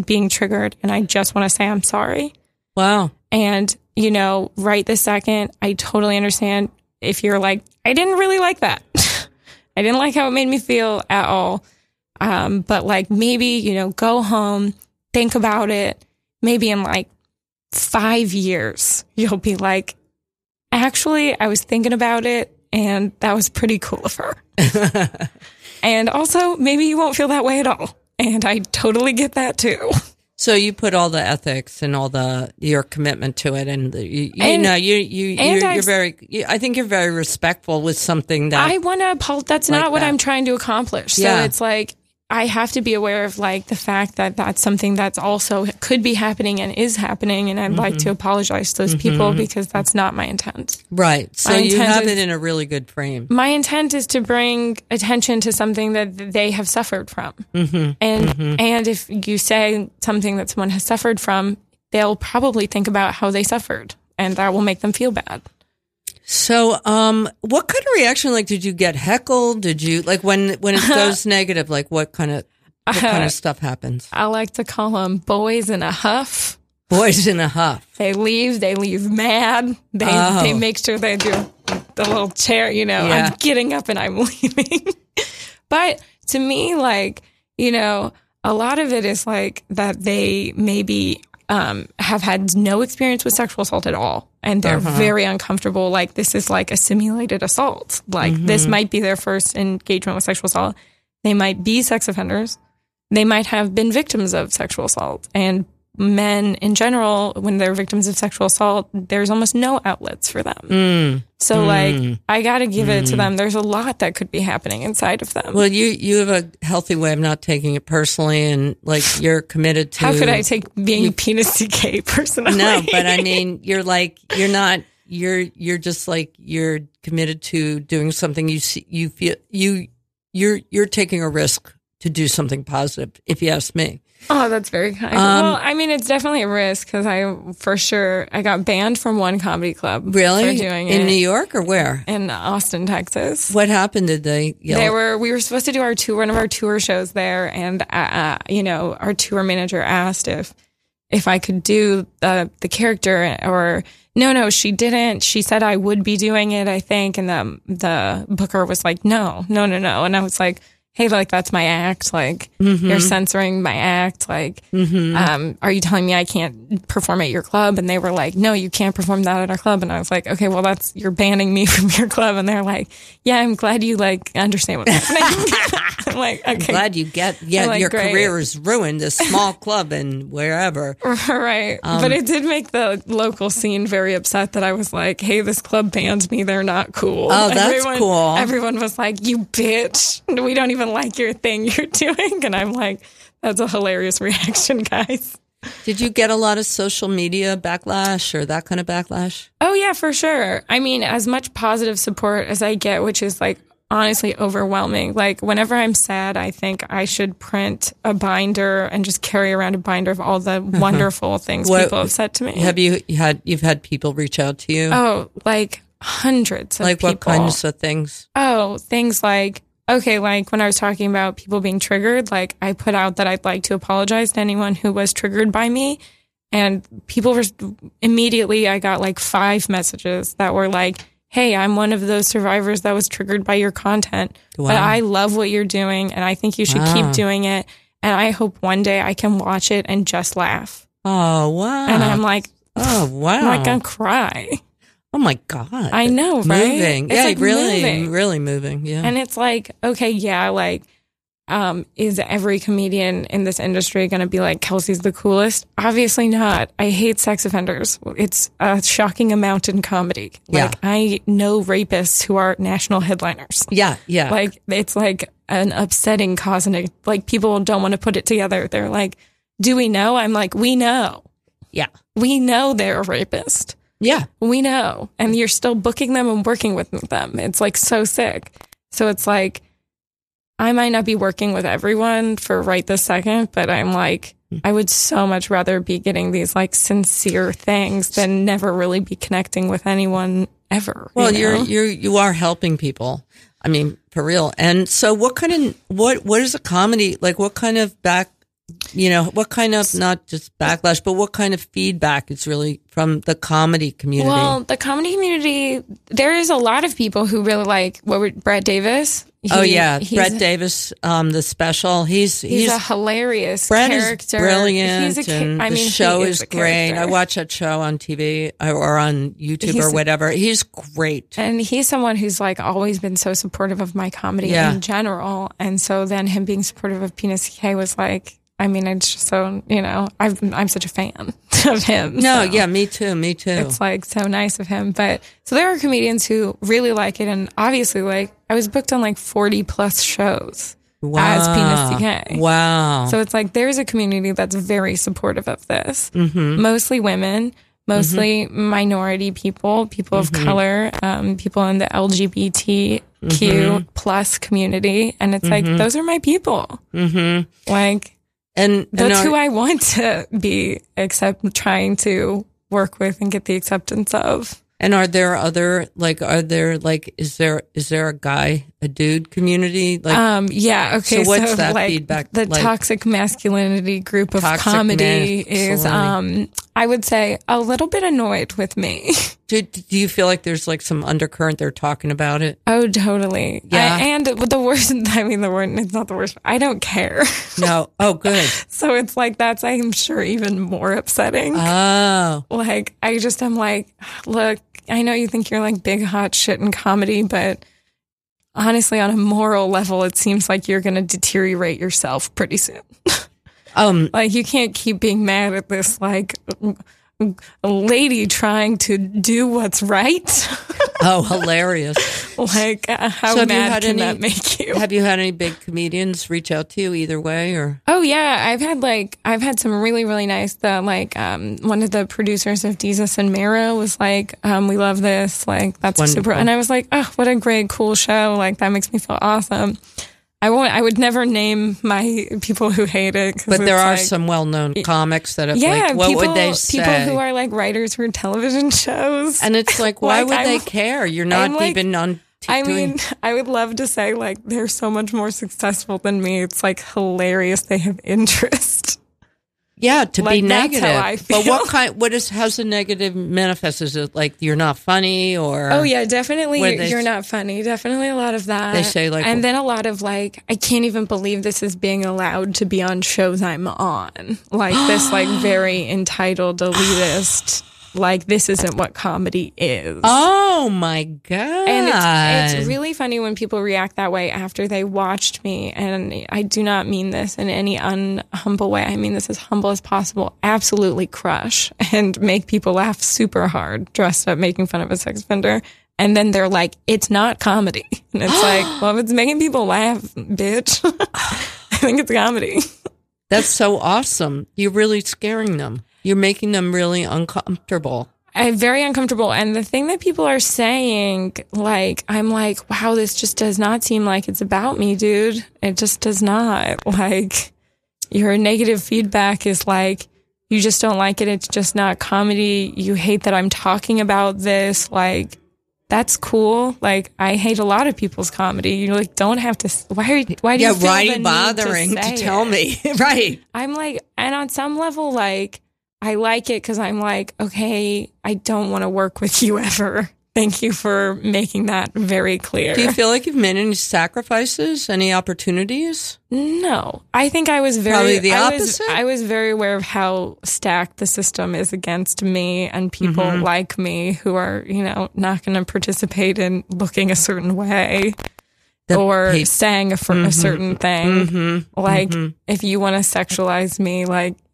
being triggered. And I just want to say, I'm sorry. Wow. And, you know, right this second, I totally understand if you're like, I didn't really like that. I didn't like how it made me feel at all. But like maybe, you know, go home, think about it. Maybe in like 5 years, you'll be like, actually, I was thinking about it and that was pretty cool of her. And also maybe you won't feel that way at all. And I totally get that too. So you put all the ethics and all your commitment to it, and you're very. I think you're very respectful with something that I want to uphold. That's like not what I'm trying to accomplish. So it's like I have to be aware of like the fact that that's something that's also could be happening and is happening, and I'd like to apologize to those people because that's not my intent. Right. So you have it in a really good frame. My intent is to bring attention to something that they have suffered from. And if you say something that someone has suffered from, they'll probably think about how they suffered and that will make them feel bad. So, what kind of reaction, like, did you get heckled? Did you, like, when it goes negative, like, what kind of stuff happens? I like to call them boys in a huff. Boys in a huff. They leave mad. They make sure they do the little chair, you know, I'm getting up and I'm leaving. But to me, like, you know, a lot of it is, like, that they maybe have had no experience with sexual assault at all. And they're very uncomfortable. Like, this is like a simulated assault. Like, this might be their first engagement with sexual assault. They might be sex offenders. They might have been victims of sexual assault. And men in general, when they're victims of sexual assault, there's almost no outlets for them. So, like, I got to give it to them. There's a lot that could be happening inside of them. Well, you have a healthy way of not taking it personally, and, like, you're committed to... How could I take being a penis decay personally? No, but, I mean, you're, like, you're not... You're just, like, you're committed to doing something you're taking a risk to do something positive, if you ask me. Oh, that's very kind. Well, I mean, it's definitely a risk because I got banned from one comedy club. Really? For doing it. In New York or where? In Austin, Texas. What happened? Did they yell? We were supposed to do one of our tour shows there, and our tour manager asked if I could do the character, or no, she didn't. She said I would be doing it, I think, and the booker was like, no, and I was like, hey, like, that's my act. Like, you're censoring my act. Like, are you telling me I can't perform at your club? And they were like, no, you can't perform that at our club. And I was like, okay, well, you're banning me from your club. And they're like, yeah, I'm glad you, like, understand what's happening. I'm like, okay. I'm glad you get, your great. Career is ruined, this small club and wherever. Right. But it did make the local scene very upset that I was like, hey, this club banned me. They're not cool. Oh, that's cool. Everyone was like, you bitch. We don't even like your thing you're doing. And I'm like, that's a hilarious reaction, guys. Did you get a lot of social media backlash or that kind of backlash? Oh, yeah, for sure. I mean, as much positive support as I get, which is, like, honestly overwhelming. Like, whenever I'm sad, I think I should print a binder and just carry around a binder of all the wonderful things people have said to me. Have you had, people reach out to you? Oh, like hundreds of people. Like, what kinds of things? Oh, things like, okay, like when I was talking about people being triggered, like, I put out that I'd like to apologize to anyone who was triggered by me. And people were immediately, I got like 5 messages that were like, hey, I'm one of those survivors that was triggered by your content, but I love what you're doing and I think you should keep doing it. And I hope one day I can watch it and just laugh. Oh, wow. And I'm like, oh, wow. I'm like, I'm gonna cry. Oh my God. I know, right? Moving. It's really moving. Yeah. And it's like, okay, yeah, like, is every comedian in this industry going to be like, Kelsey's the coolest? Obviously not. I hate sex offenders. It's a shocking amount in comedy. Like, yeah. I know rapists who are national headliners. Yeah, yeah. Like, it's like an upsetting cause, and like, people don't want to put it together. They're like, do we know? I'm like, we know. Yeah. We know they're a rapist. Yeah. We know. And you're still booking them and working with them. It's, like, so sick. So it's like, I might not be working with everyone for right this second, but I'm like, I would so much rather be getting these, like, sincere things than never really be connecting with anyone ever. Well, you are helping people. I mean, for real. And so what is a comedy? Like, what kind of not just backlash, but what kind of feedback is really from the comedy community? Well, the comedy community, there is a lot of people who really like Brad Davis. Brad Davis, the special. He's a hilarious character. Brad is brilliant. The show is great. I watch that show on TV or on YouTube or whatever. He's great. And he's someone who's, like, always been so supportive of my comedy in general. And so then him being supportive of Penis C.K. was like, I mean, it's just so, I'm such a fan of him. No, so. Yeah, me too. It's, like, so nice of him. But so there are comedians who really like it. And obviously, like, I was booked on, like, 40 plus shows as Penis C.K. Wow. So it's like, there's a community that's very supportive of this. Mm-hmm. Mostly women, mostly minority people, people of color, people in the LGBTQ plus community. And it's like, those are my people. Mm-hmm. Like... And that's who I want to be, except trying to work with and get the acceptance of. And are there other, like, is there a dude community? Like, yeah. Okay. So what's that, like, feedback? The toxic masculinity group of comedy is, I would say, a little bit annoyed with me. Do you feel like there's, like, some undercurrent they're talking about it? Oh, totally. Yeah. And it's not the worst. I don't care. No. Oh, good. So it's like, that's, I'm sure, even more upsetting. Oh. Like, I just, I'm like, look, I know you think you're, like, big hot shit in comedy, but honestly, on a moral level, it seems like you're going to deteriorate yourself pretty soon. Like, you can't keep being mad at this, like, lady trying to do what's right. Oh, hilarious. Like, how so mad can that make you? Have you had any big comedians reach out to you either way? Or? Oh, yeah. I've had some really, really nice, one of the producers of Desus and Mero was like, we love this. Like, that's wonderful. Super. And I was like, oh, what a great, cool show. Like, that makes me feel awesome. I would never name my people who hate it. But there are some well-known comics that have, what people, would they say? People who are, writers for television shows. And it's like, why would they care? You're not even on TV. I mean, I would love to say, they're so much more successful than me. It's, hilarious they have interest. Yeah, to be negative. That's how I feel. But how's the negative manifest? Is it you're not funny or? Oh yeah, definitely you're not funny. Definitely a lot of that. They say and then a lot of I can't even believe this is being allowed to be on shows I'm on. This very entitled elitist. This isn't what comedy is. Oh, my God. And it's really funny when people react that way after they watched me. And I do not mean this in any unhumble way. I mean this as humble as possible. Absolutely crush and make people laugh super hard, dressed up, making fun of a sex offender. And then they're like, it's not comedy. And it's well, if it's making people laugh, bitch, I think it's comedy. That's so awesome. You're really scaring them. You're making them really uncomfortable. Very uncomfortable. And the thing that people are saying, I'm like, wow, this just does not seem like it's about me, dude. It just does not. Your negative feedback is you just don't like it. It's just not comedy. You hate that I'm talking about this. That's cool. I hate a lot of people's comedy. You don't have to. Why do you feel the need bothering to tell me? Right. I'm and on some level, I like it because I'm okay, I don't want to work with you ever. Thank you for making that very clear. Do you feel you've made any sacrifices, any opportunities? No. I think I was probably the opposite. I was very aware of how stacked the system is against me and people like me who are, not going to participate in looking a certain way. Or saying a certain thing. If you want to sexualize me,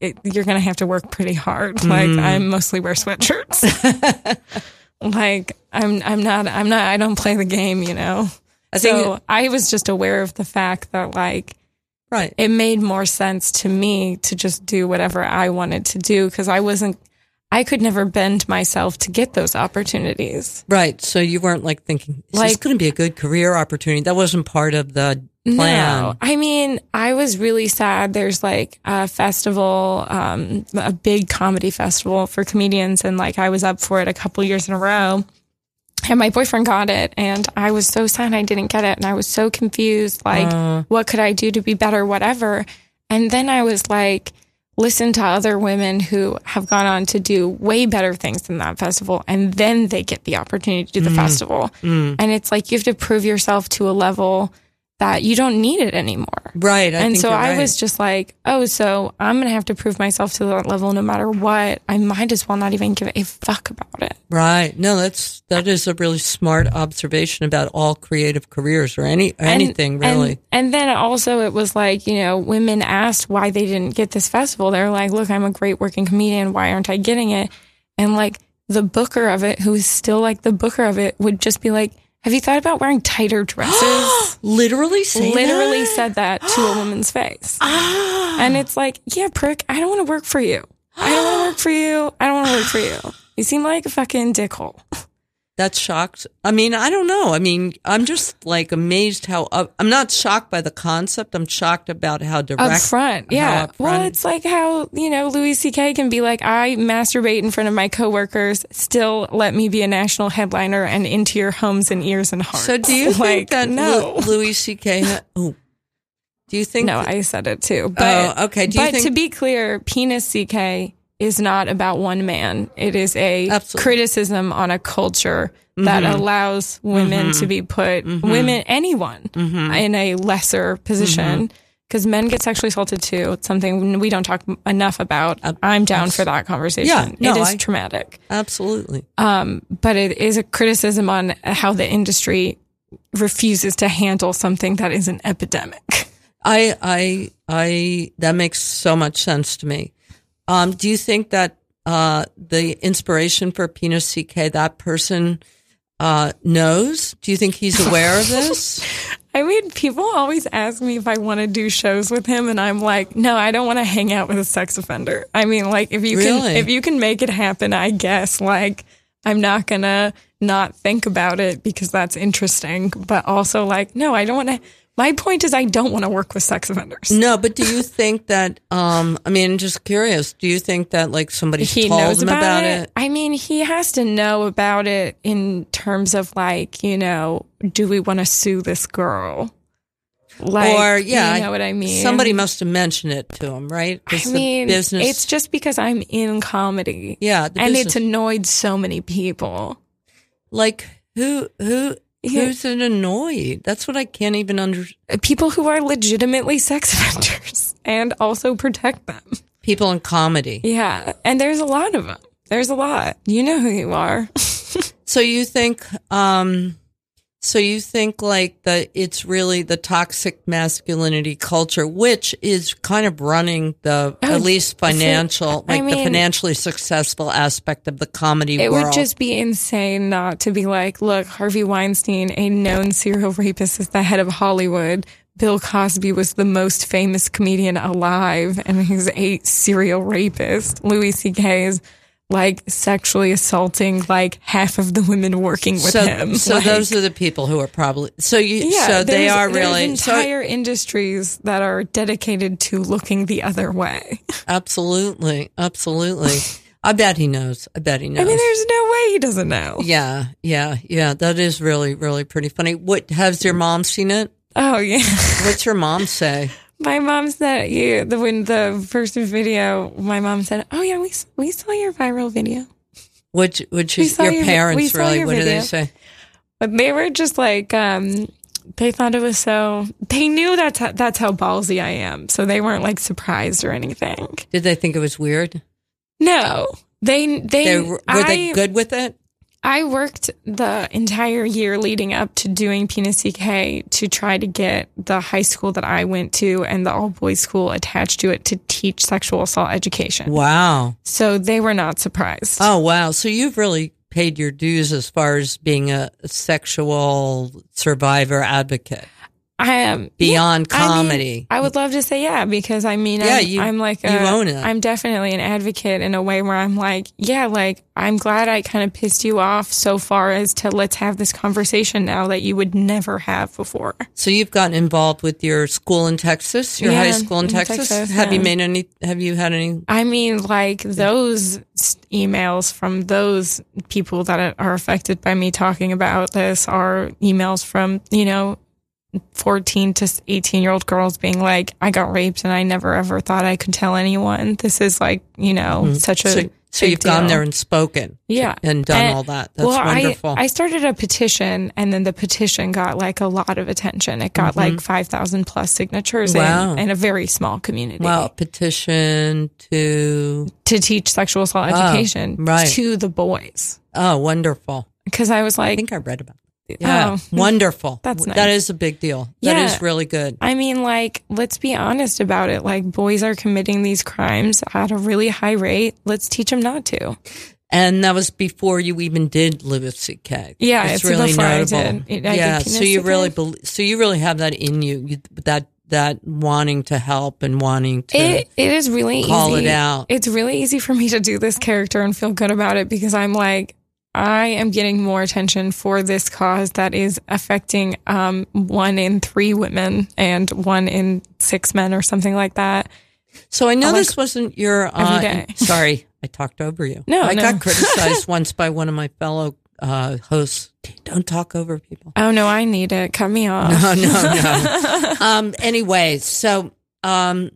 you're going to have to work pretty hard. I mostly wear sweatshirts. I'm not, I don't play the game, I was just aware of the fact that, right. It made more sense to me to just do whatever I wanted to do because I could never bend myself to get those opportunities. Right. So you weren't thinking, is this going to be a good career opportunity? That wasn't part of the plan. No. I mean, I was really sad. There's a festival, a big comedy festival for comedians. And I was up for it a couple years in a row and my boyfriend got it. And I was so sad I didn't get it. And I was so confused. What could I do to be better? Whatever. And then I was listen to other women who have gone on to do way better things than that festival. And then they get the opportunity to do the festival. And it's you have to prove yourself to a level that you don't need it anymore. Right. I was just so I'm going to have to prove myself to that level no matter what. I might as well not even give a fuck about it. Right. No, that is a really smart observation about all creative careers or anything really. And then also it was women asked why they didn't get this festival. They're like, look, I'm a great working comedian. Why aren't I getting it? And the booker of it, who is still the booker of it, would just be like, have you thought about wearing tighter dresses? Literally said that to a woman's face. And it's yeah, prick, I don't want to work for you. I don't want to work for you. You seem like a fucking dickhole. That's shocked. I mean, I don't know. I mean, I'm just amazed how I'm not shocked by the concept. I'm shocked about how direct. Up front, yeah. Upfront. Well, it's how, Louis C.K. can be I masturbate in front of my coworkers, still let me be a national headliner and into your homes and ears and hearts. So do you think that no. Louis C.K. Do you think? No, I said it too. But, oh, okay. To be clear, penis C.K. is not about one man. It is a criticism on a culture that allows women to be put, anyone, in a lesser position. Because men get sexually assaulted too. It's something we don't talk enough about. I'm down for that conversation. Yeah, it is traumatic. Absolutely. But it is a criticism on how the industry refuses to handle something that is an epidemic. That makes so much sense to me. Do you think that the inspiration for Pino C.K., that person knows? Do you think he's aware of this? I mean, people always ask me if I want to do shows with him, and I'm like, no, I don't want to hang out with a sex offender. I mean, like, if you can make it happen, I guess, like, I'm not going to not think about it because that's interesting. But also, like, no, I don't want to. My point is I don't want to work with sex offenders. No, but do you think that, I mean, just curious, do you think that, like, somebody told him about it? I mean, he has to know about it in terms of, like, you know, do we want to sue this girl? Like, or, yeah, you know what I mean? Somebody must have mentioned it to him, right? I mean, it's just because I'm in comedy. Yeah. And it's annoyed so many people. Like, who? Who's it annoyed? That's what I can't even understand. People who are legitimately sex offenders and also protect them. People in comedy. Yeah. And there's a lot of them. There's a lot. You know who you are. So you think like that it's really the toxic masculinity culture, which is kind of running the at least financial, the financially successful aspect of the comedy world. It would just be insane not to be like, look, Harvey Weinstein, a known serial rapist, is the head of Hollywood. Bill Cosby was the most famous comedian alive, and he's a serial rapist. Louis C.K. is like sexually assaulting like half of the women working with him. So like, those are the people who are probably they are really entire industries that are dedicated to looking the other way. Absolutely. I bet he knows. I mean, there's no way he doesn't know. Yeah. That is really, really pretty funny. What has your mom seen it? Oh yeah. What's your mom say? My mom said, when the first video, my mom said, oh, yeah, we saw your viral video. Which is your parents, really? What do they say? But they were just like, they thought it was so, they knew that's how ballsy I am. So they weren't like surprised or anything. Did they think it was weird? No. Were they good with it? I worked the entire year leading up to doing Pina C.K. to try to get the high school that I went to and the all-boys school attached to it to teach sexual assault education. Wow. So they were not surprised. Oh, wow. So you've really paid your dues as far as being a sexual survivor advocate. I am. Beyond comedy. I would love to say because I mean, I'm like, you own it. I'm definitely an advocate in a way where I'm like, I'm glad I kind of pissed you off so far as to let's have this conversation now that you would never have before. So you've gotten involved with your school in Texas, your high school in Texas. Have you had any? I mean, like those emails from those people that are affected by me talking about this are emails from, 14 to 18 year old girls being like, I got raped and I never ever thought I could tell anyone. This is like, such a so you've gone there and spoken. Yeah. And done all that. That's wonderful. I started a petition and then the petition got like a lot of attention. It got like 5,000 plus signatures in a very small community. Wow. Petition to teach sexual assault education to the boys. Oh, wonderful. Because I was like, I think I read about it. Yeah, wonderful. That's nice. That is a big deal. That is really good. I mean, like, let's be honest about it. Like, boys are committing these crimes at a really high rate. Let's teach them not to. And that was before you even did Louis C.K. Yeah, it's really notable. I did so you really really have that in you. That wanting to help and wanting to it is really call easy. It out. It's really easy for me to do this character and feel good about it because I'm like, I am getting more attention for this cause that is affecting 1 in 3 women and 1 in 6 men or something like that. So I know this wasn't your... every day. Sorry, I talked over you. No. Got criticized once by one of my fellow hosts. Don't talk over people. Oh, no, I need it. Cut me off. No. Anyway, so I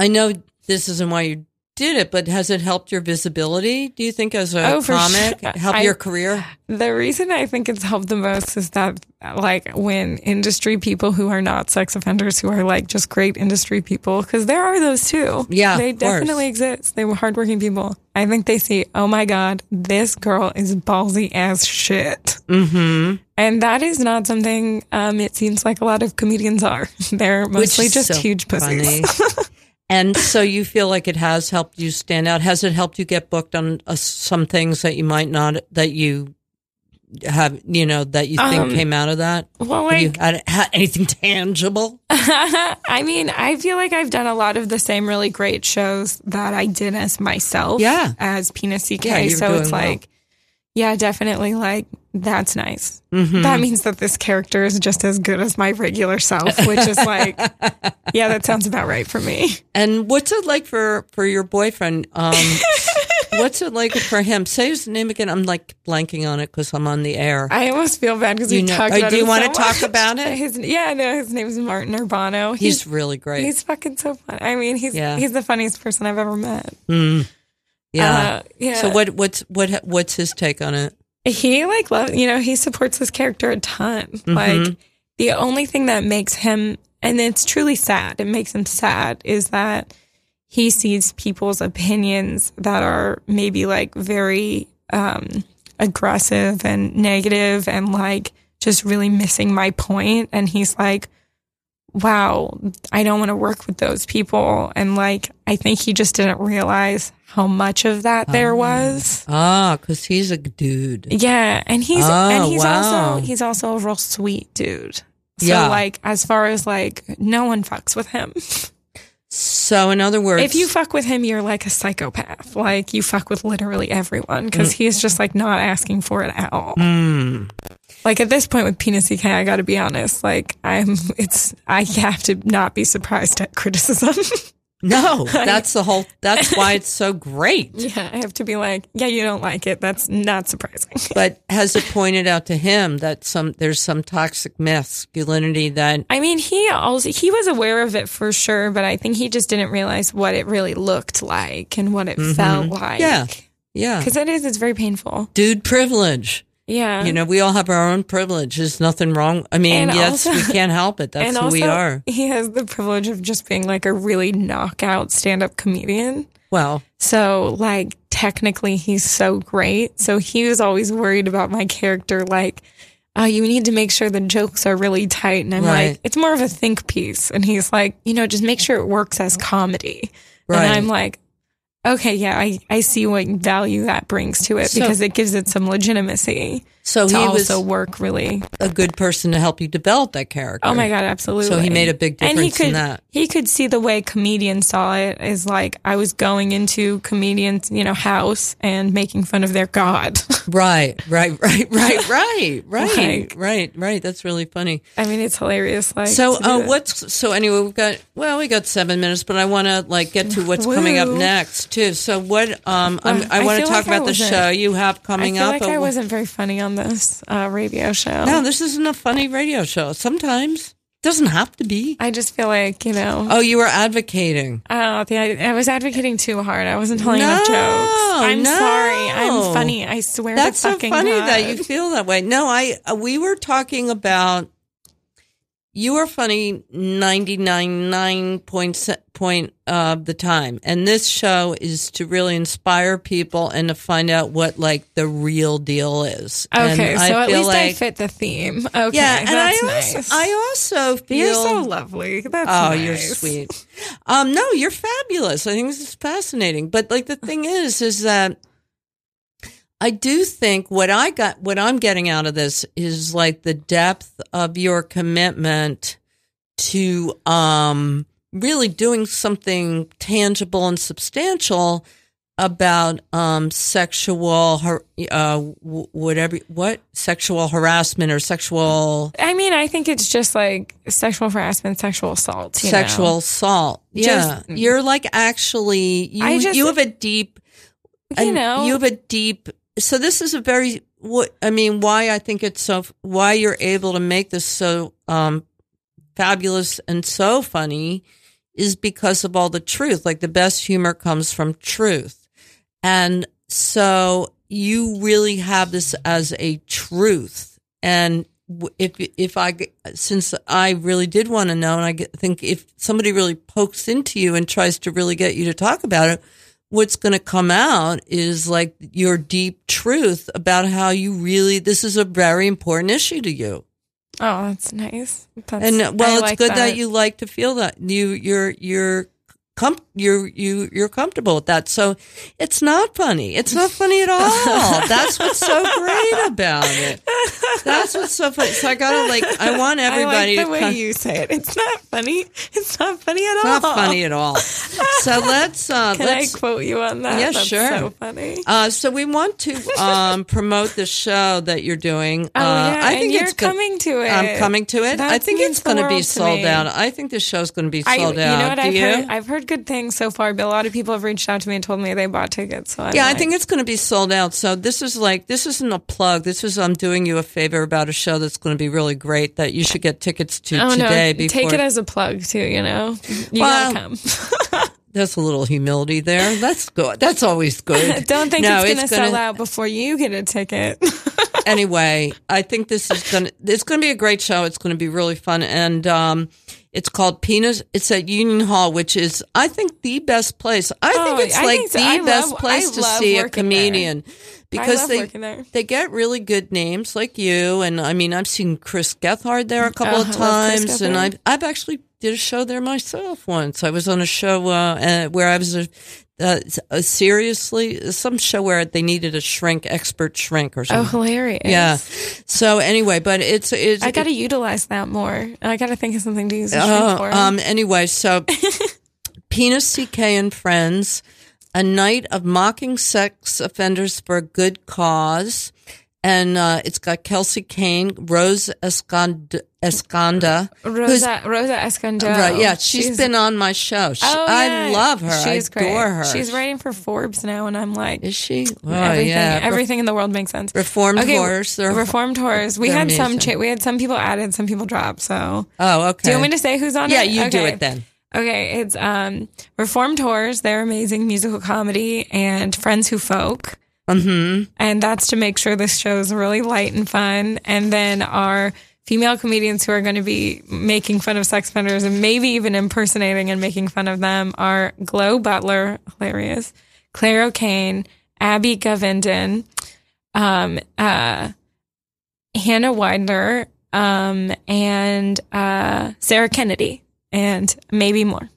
know this isn't why you did it, but has it helped your visibility, do you think, as a comic? Sure. Help your career? The reason I think it's helped the most is that, like, when industry people who are not sex offenders, who are, like, just great industry people, because there are those, too. Yeah, they definitely exist. They were hardworking people. I think they see, oh, my God, this girl is ballsy as shit. Mm-hmm. And that is not something it seems like a lot of comedians are. They're mostly just huge pussies. And so you feel like it has helped you stand out. Has it helped you get booked on some things that you might not, that you have, you know, that you think came out of that? Well, like, you had anything tangible? I mean, I feel like I've done a lot of the same really great shows that I did as myself. Yeah. As Pina CK. Yeah, so it's like, yeah, definitely like, that's nice. Mm-hmm. That means that this character is just as good as my regular self, which is like, yeah, that sounds about right for me. And what's it like for your boyfriend? What's it like for him? Say his name again. I'm like blanking on it because I'm on the air. I almost feel bad because we talked about it. Do you want to talk about it? His name is Martin Urbano. He's really great. He's fucking so fun. I mean, he's the funniest person I've ever met. Mm. Yeah. Yeah. So what's his take on it? He like loves, you know, he supports this character a ton. Mm-hmm. Like the only thing that makes him, and it's truly sad, it makes him sad, is that he sees people's opinions that are maybe like very aggressive and negative and like just really missing my point. And he's like, wow, I don't want to work with those people. And like, I think he just didn't realize how much of that there was. Ah, because he's a dude. Yeah. And he's also a real sweet dude. So yeah. Like, as far as like, no one fucks with him. So in other words, if you fuck with him, you're like a psychopath. Like you fuck with literally everyone because he's just like not asking for it at all. Mm. Like at this point with Pina CK, I got to be honest. Like I have to not be surprised at criticism. No, that's why it's so great. Yeah, I have to be like, yeah, you don't like it. That's not surprising. But has it pointed out to him that there's some toxic masculinity that... I mean, he was aware of it for sure, but I think he just didn't realize what it really looked like and what it felt like. Yeah, yeah. Because it's very painful. Dude privilege. Yeah. You know, we all have our own privilege. There's nothing wrong. I mean, we can't help it. That's who we are. He has the privilege of just being like a really knockout stand-up comedian. Well. So, like, technically he's so great. So he was always worried about my character, like, oh, you need to make sure the jokes are really tight. And I'm like, it's more of a think piece. And he's like, you know, just make sure it works as comedy. Right. And I'm like, okay, yeah, I see what value that brings to it because it gives it some legitimacy. So he was also really a good person to help you develop that character. Oh my God, absolutely. So he made a big difference in that. He could see the way comedians saw it is like I was going into comedians, you know, house and making fun of their God. Right. That's really funny. I mean, it's hilarious. Like, anyway, we got 7 minutes, but I want to like get to what's coming up next too. So what? I want to talk about the show you have coming up. I feel like I wasn't very funny on this radio show. No, this isn't a funny radio show. Sometimes doesn't have to be. I just feel like, you know. Oh, you were advocating. Oh, I was advocating too hard. I wasn't telling enough jokes. I'm sorry. I'm funny. I swear that's to fucking God. That's so funny that you feel that way. No, we were talking about you were funny 99.9% of the time. And this show is to really inspire people and to find out what, like, the real deal is. Okay, and so at least I fit the theme. Okay, yeah, and that's nice. I also feel... You're so lovely. That's nice. Oh, you're sweet. No, you're fabulous. I think this is fascinating. But, like, the thing is that I do think what I'm getting out of this is like the depth of your commitment to really doing something tangible and substantial about sexual sexual harassment or sexual. I mean, I think it's just like sexual harassment, sexual assault, assault. Yeah, you're like actually you have a deep, you have a deep. So this is a very, why I think it's so, why you're able to make this so fabulous and so funny is because of all the truth. Like the best humor comes from truth. And so you really have this as a truth. And since I really did want to know, and think if somebody really pokes into you and tries to really get you to talk about it, what's going to come out is like your deep truth about how you really, this is a very important issue to you. Oh, that's nice. It's good that you like to feel that you're you're comfortable with that. So it's not funny. It's not funny at all. That's what's so great about it. That's what's so funny. So I gotta I want everybody to the way you say it. It's not funny. It's not funny at all. It's not funny at all. So let's Can I quote you on that? Yeah, that's sure. So funny. So we want to promote the show that you're doing. Oh, yeah. I think you're coming to it. I'm coming to it. That I think it's going to be sold out. I think the show's going to be sold out. You know what I've heard good things so far, but a lot of people have reached out to me and told me they bought tickets. So I think it's going to be sold out. So this isn't a plug. This is, I'm doing you a favor about a show that's going to be really great that you should get tickets to today. No, take it as a plug too, you know? Gotta come. That's a little humility there. That's good. That's always good. Don't think it's going to sell out before you get a ticket. Anyway, I think it's going to be a great show. It's going to be really fun. And, it's called Penis. It's at Union Hall, which is, I think, the best place. I think it's the best place to see a comedian because they get really good names like you. And I mean, I've seen Chris Gethard there a couple of times, and I've actually did a show there myself once. I was on a show where I was some show where they needed a expert shrink or something. Oh, hilarious. Yeah. So anyway, but it's I got to utilize that more. I got to think of something to use a shrink for. Anyway, so Penis, C.K. and Friends, a night of mocking sex offenders for a good cause. And it's got Kelsey Kane, Rosa Escanda. Right, yeah, she's been on my show. I love her. She's great. I adore her. She's writing for Forbes now, and I'm like, is she? Oh, everything in the world makes sense. Reformed Horrors. We had some people added, some people dropped. So, okay. Do you want me to say who's on it? Yeah, you do it then. Okay, it's Reformed Horrors. They're amazing musical comedy, and Friends Who Folk. Mm-hmm. And that's to make sure this show is really light and fun. And then our female comedians who are going to be making fun of sex offenders and maybe even impersonating and making fun of them are Glow Butler, hilarious, Claire O'Kane, Abby Govinden, Hannah Widener, and Sarah Kennedy, and maybe more.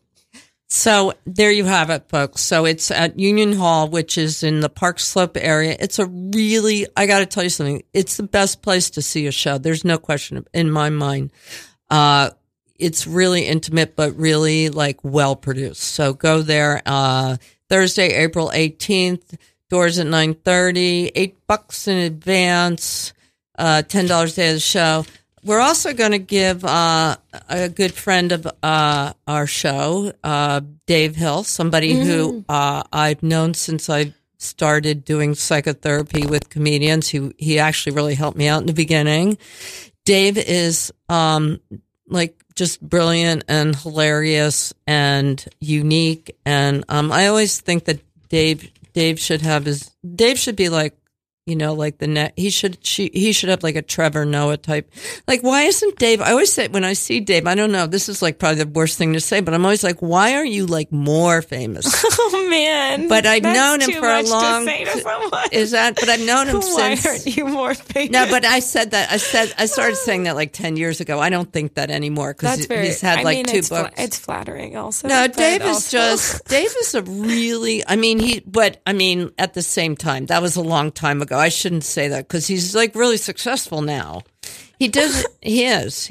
So there you have it, folks. So it's at Union Hall, which is in the Park Slope area. It's I got to tell you something. It's the best place to see a show. There's no question in my mind. It's really intimate, but really well produced. So go there, Thursday, April 18th, doors at 9:30, $8 in advance, $10 day of the show. We're also going to give a good friend of our show, Dave Hill, somebody who I've known since I started doing psychotherapy with comedians. He actually really helped me out in the beginning. Dave is just brilliant and hilarious and unique, and I always think that Dave should be he should have a Trevor Noah type. Why isn't Dave? I always say when I see Dave, I don't know. This is probably the worst thing to say, but I'm always why are you more famous? Oh man! But I've known him for a long. Is that? But I've known him since. Why aren't you more famous? No, but I said that. I started saying that 10 years ago. I don't think that anymore because he's had two books. It's flattering also. No, Dave is a really. At the same time, that was a long time ago. I shouldn't say that because he's really successful now. He is.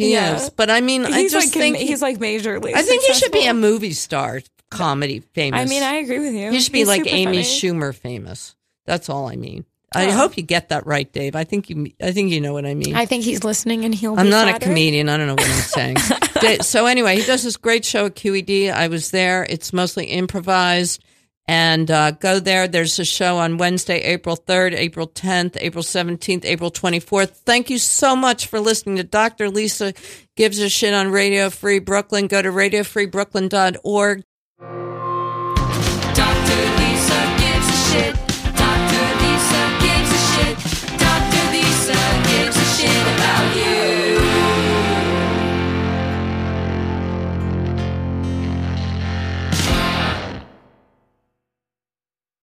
But I think he's major league. I think he should be a movie star, comedy famous. I agree with you. He should be Amy Schumer famous. That's all I mean. Oh. I hope you get that right, Dave. I think you know what I mean. I think he's listening and he'll be I'm not flattered. A comedian. I don't know what I'm saying. So anyway, he does this great show at QED. I was there. It's mostly improvised. And go there. There's a show on Wednesday, April 3rd, April 10th, April 17th, April 24th. Thank you so much for listening to Dr. Lisa Gives a Shit on Radio Free Brooklyn. Go to RadioFreeBrooklyn.org. Dr. Lisa Gives a Shit.